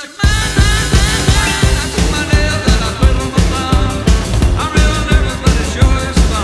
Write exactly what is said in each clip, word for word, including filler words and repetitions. took my nails and I put them on my thumb. I really nervous, but it sure is fun.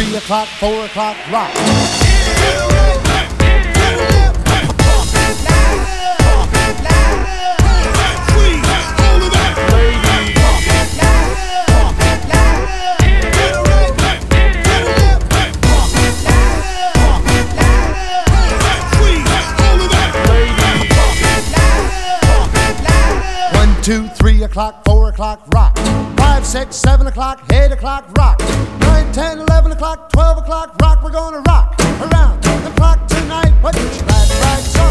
Three o'clock, four o'clock, rock. One, two, three o'clock, four o'clock, rock. Five, six, seven o'clock, eight o'clock, rock. Nine, ten, eleven o'clock, twelve o'clock, rock. We're gonna rock around the clock tonight. What you glad, right? So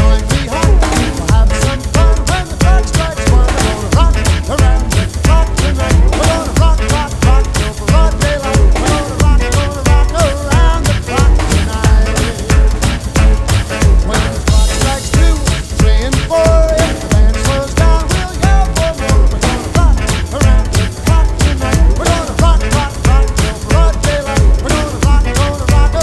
join me home. We'll have some fun when the clock strikes one. We're gonna rock around the clock tonight. We're gonna rock, rock, rock till the broad daylight. We're gonna rock, gonna rock around the clock tonight. When the clock strikes two, three, and four, if the band slows down, we'll yell for more. We're gonna rock around the clock tonight. We're gonna rock, rock. We're gonna rock around the clock tonight.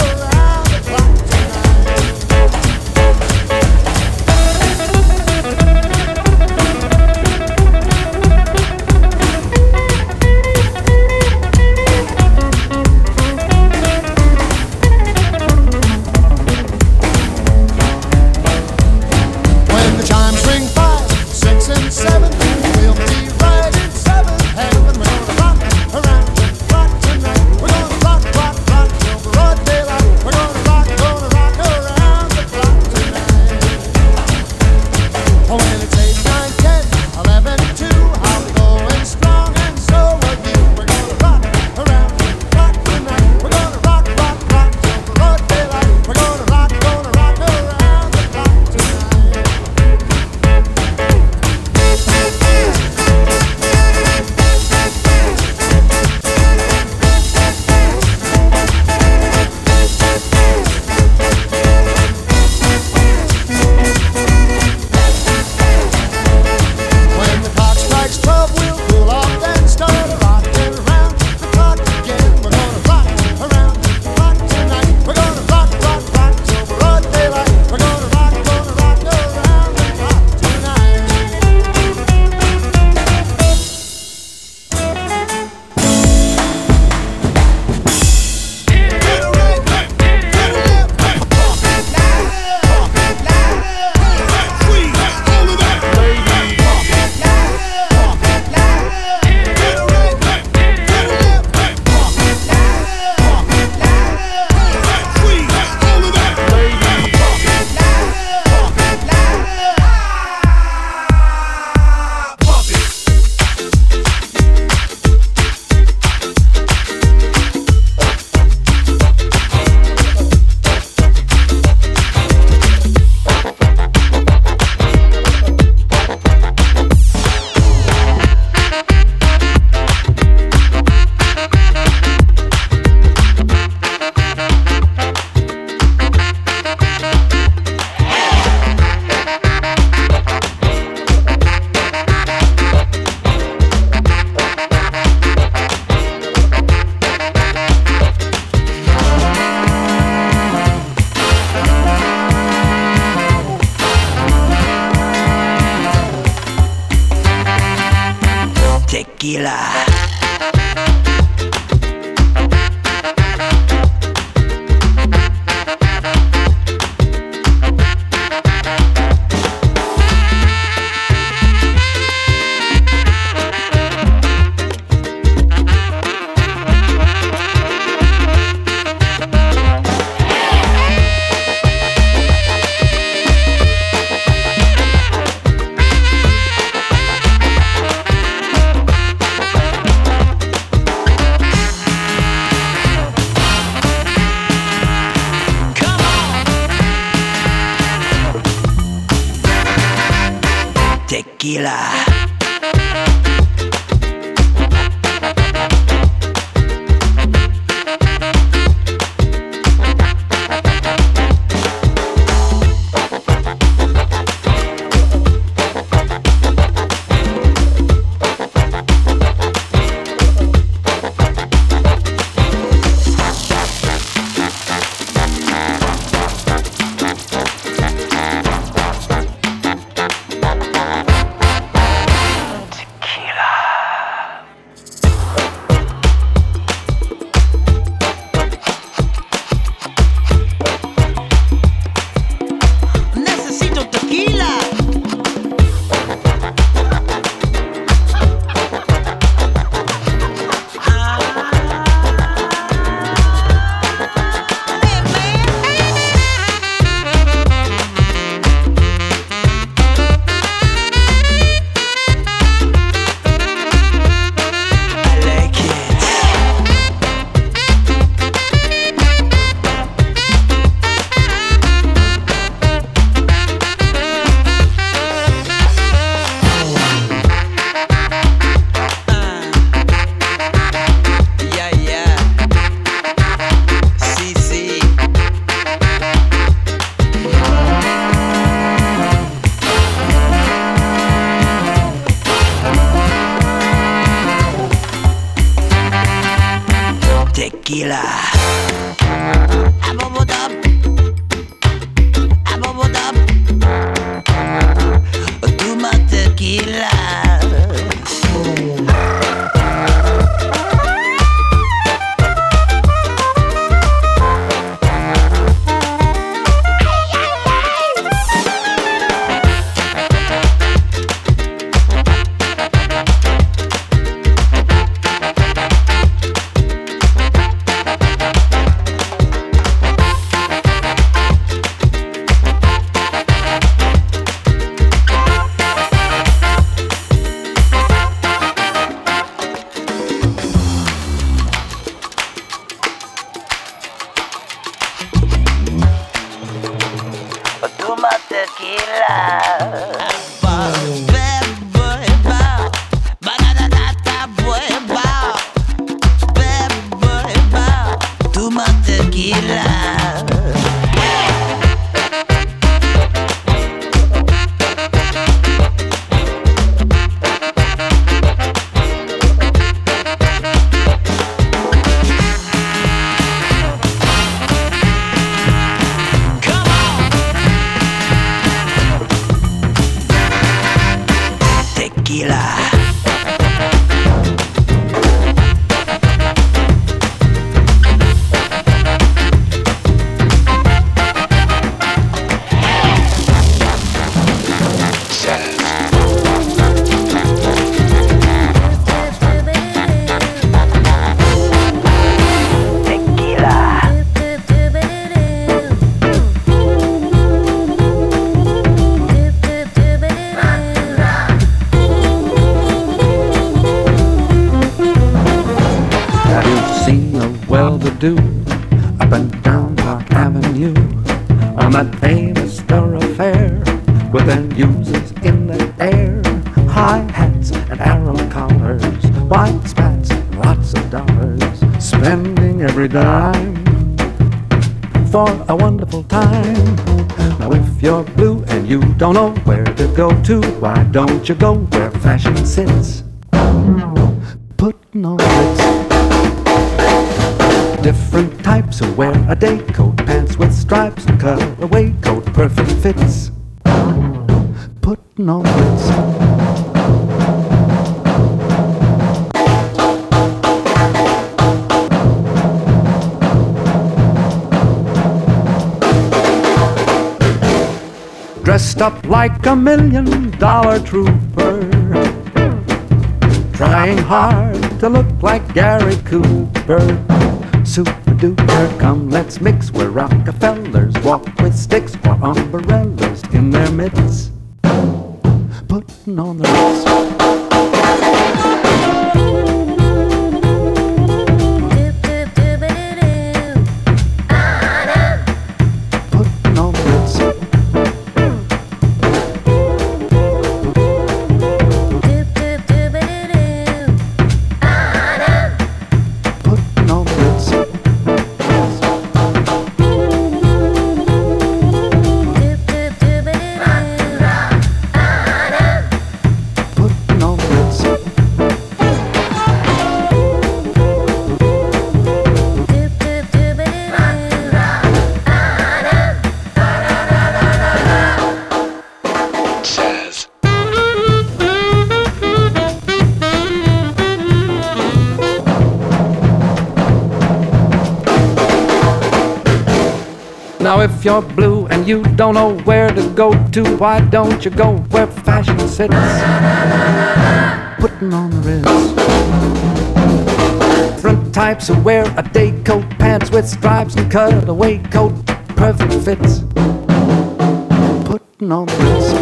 tequila. I'm bubbled up. I'm bubbled up. Do my tequila. Don't know where to go to, why don't you go where fashion sits? Putting on fits. Different types who wear a day coat, pants with stripes, and colorway coat, perfect fits. Putting on fits. Dressed up like a million dollar trooper, trying hard to look like Gary Cooper. Super duper, come let's mix where Rockefellers walk with sticks or umbrellas in their mitts. Putting on the wrist. If you're blue and you don't know where to go to, why don't you go where fashion sits? Putting on the wrist. Different types who wear a day coat, pants with stripes and cutaway coat, perfect fits. Putting on the wrist.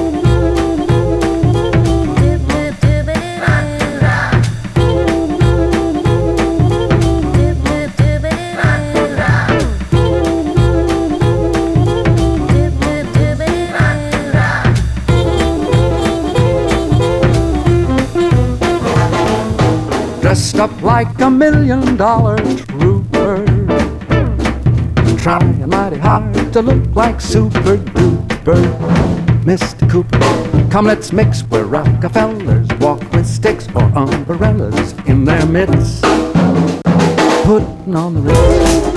Dressed up like a million dollar trooper, trying mighty hard to look like Super Duper. Mister Cooper, come let's mix where Rockefellers walk with sticks or umbrellas in their midst. putting on the road.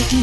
Just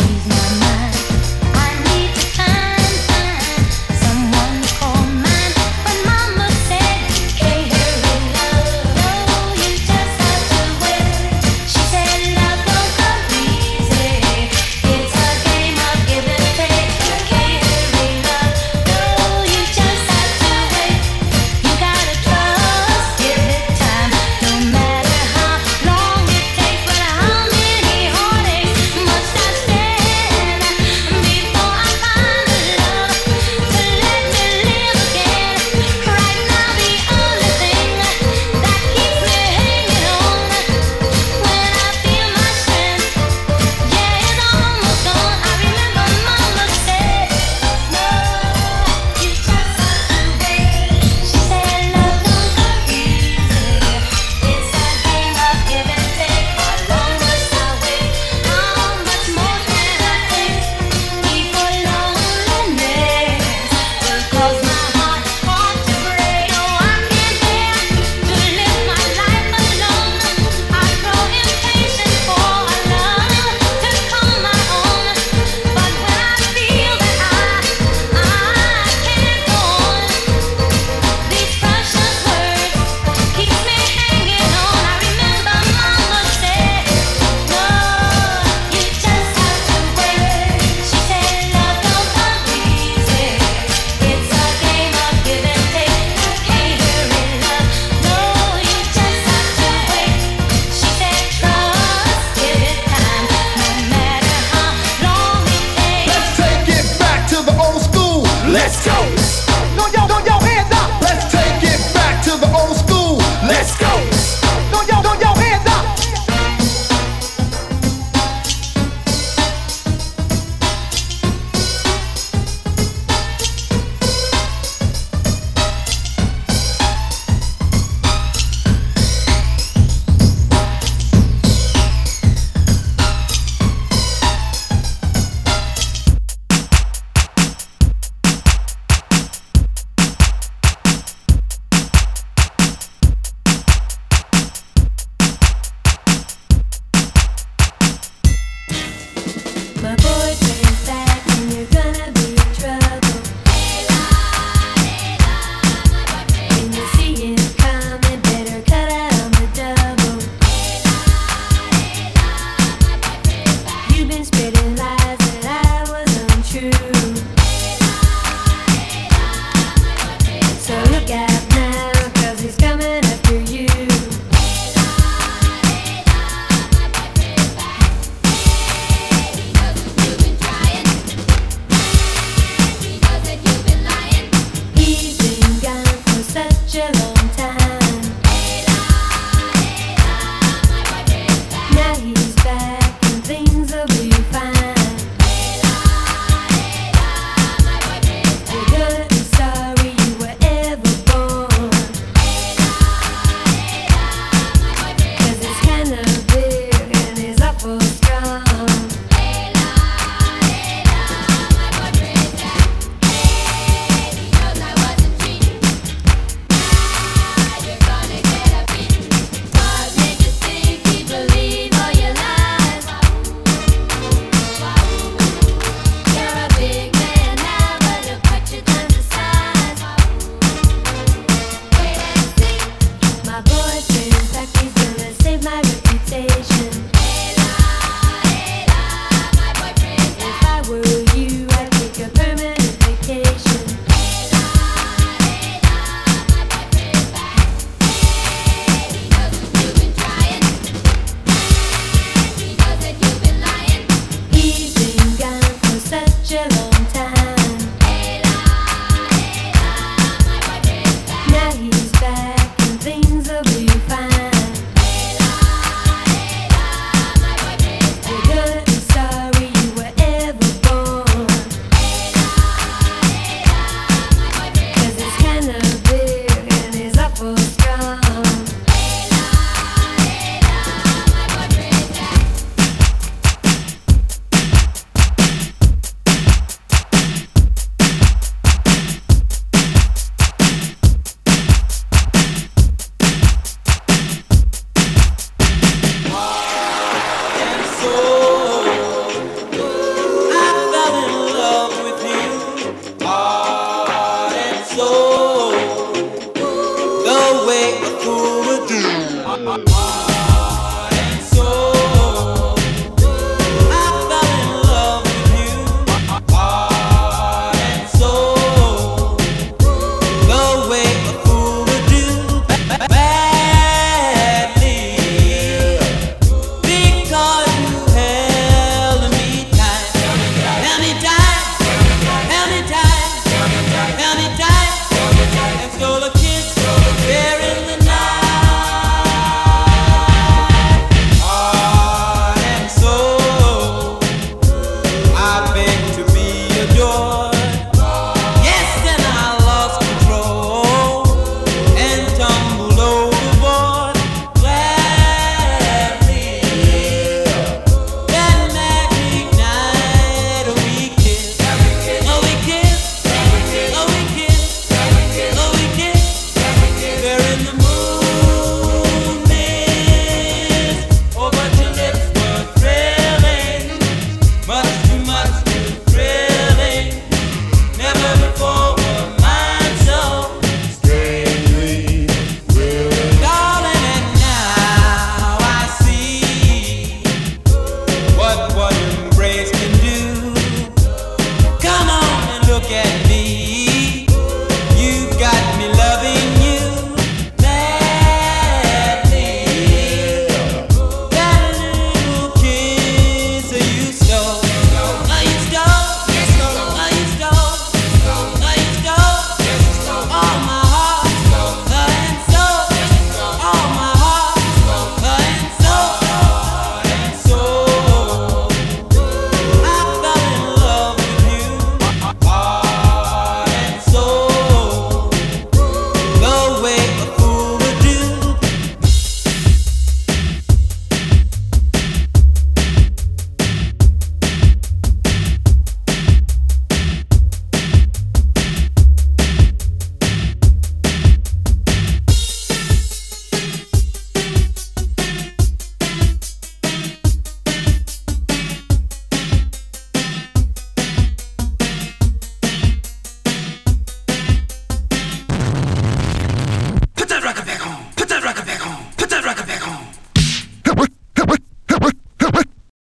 Let's go. Throw your, throw your hands up. Let's take it back to the old school. Let's go. Throw your, throw your hands up. What embrace can do. Come on and look at me.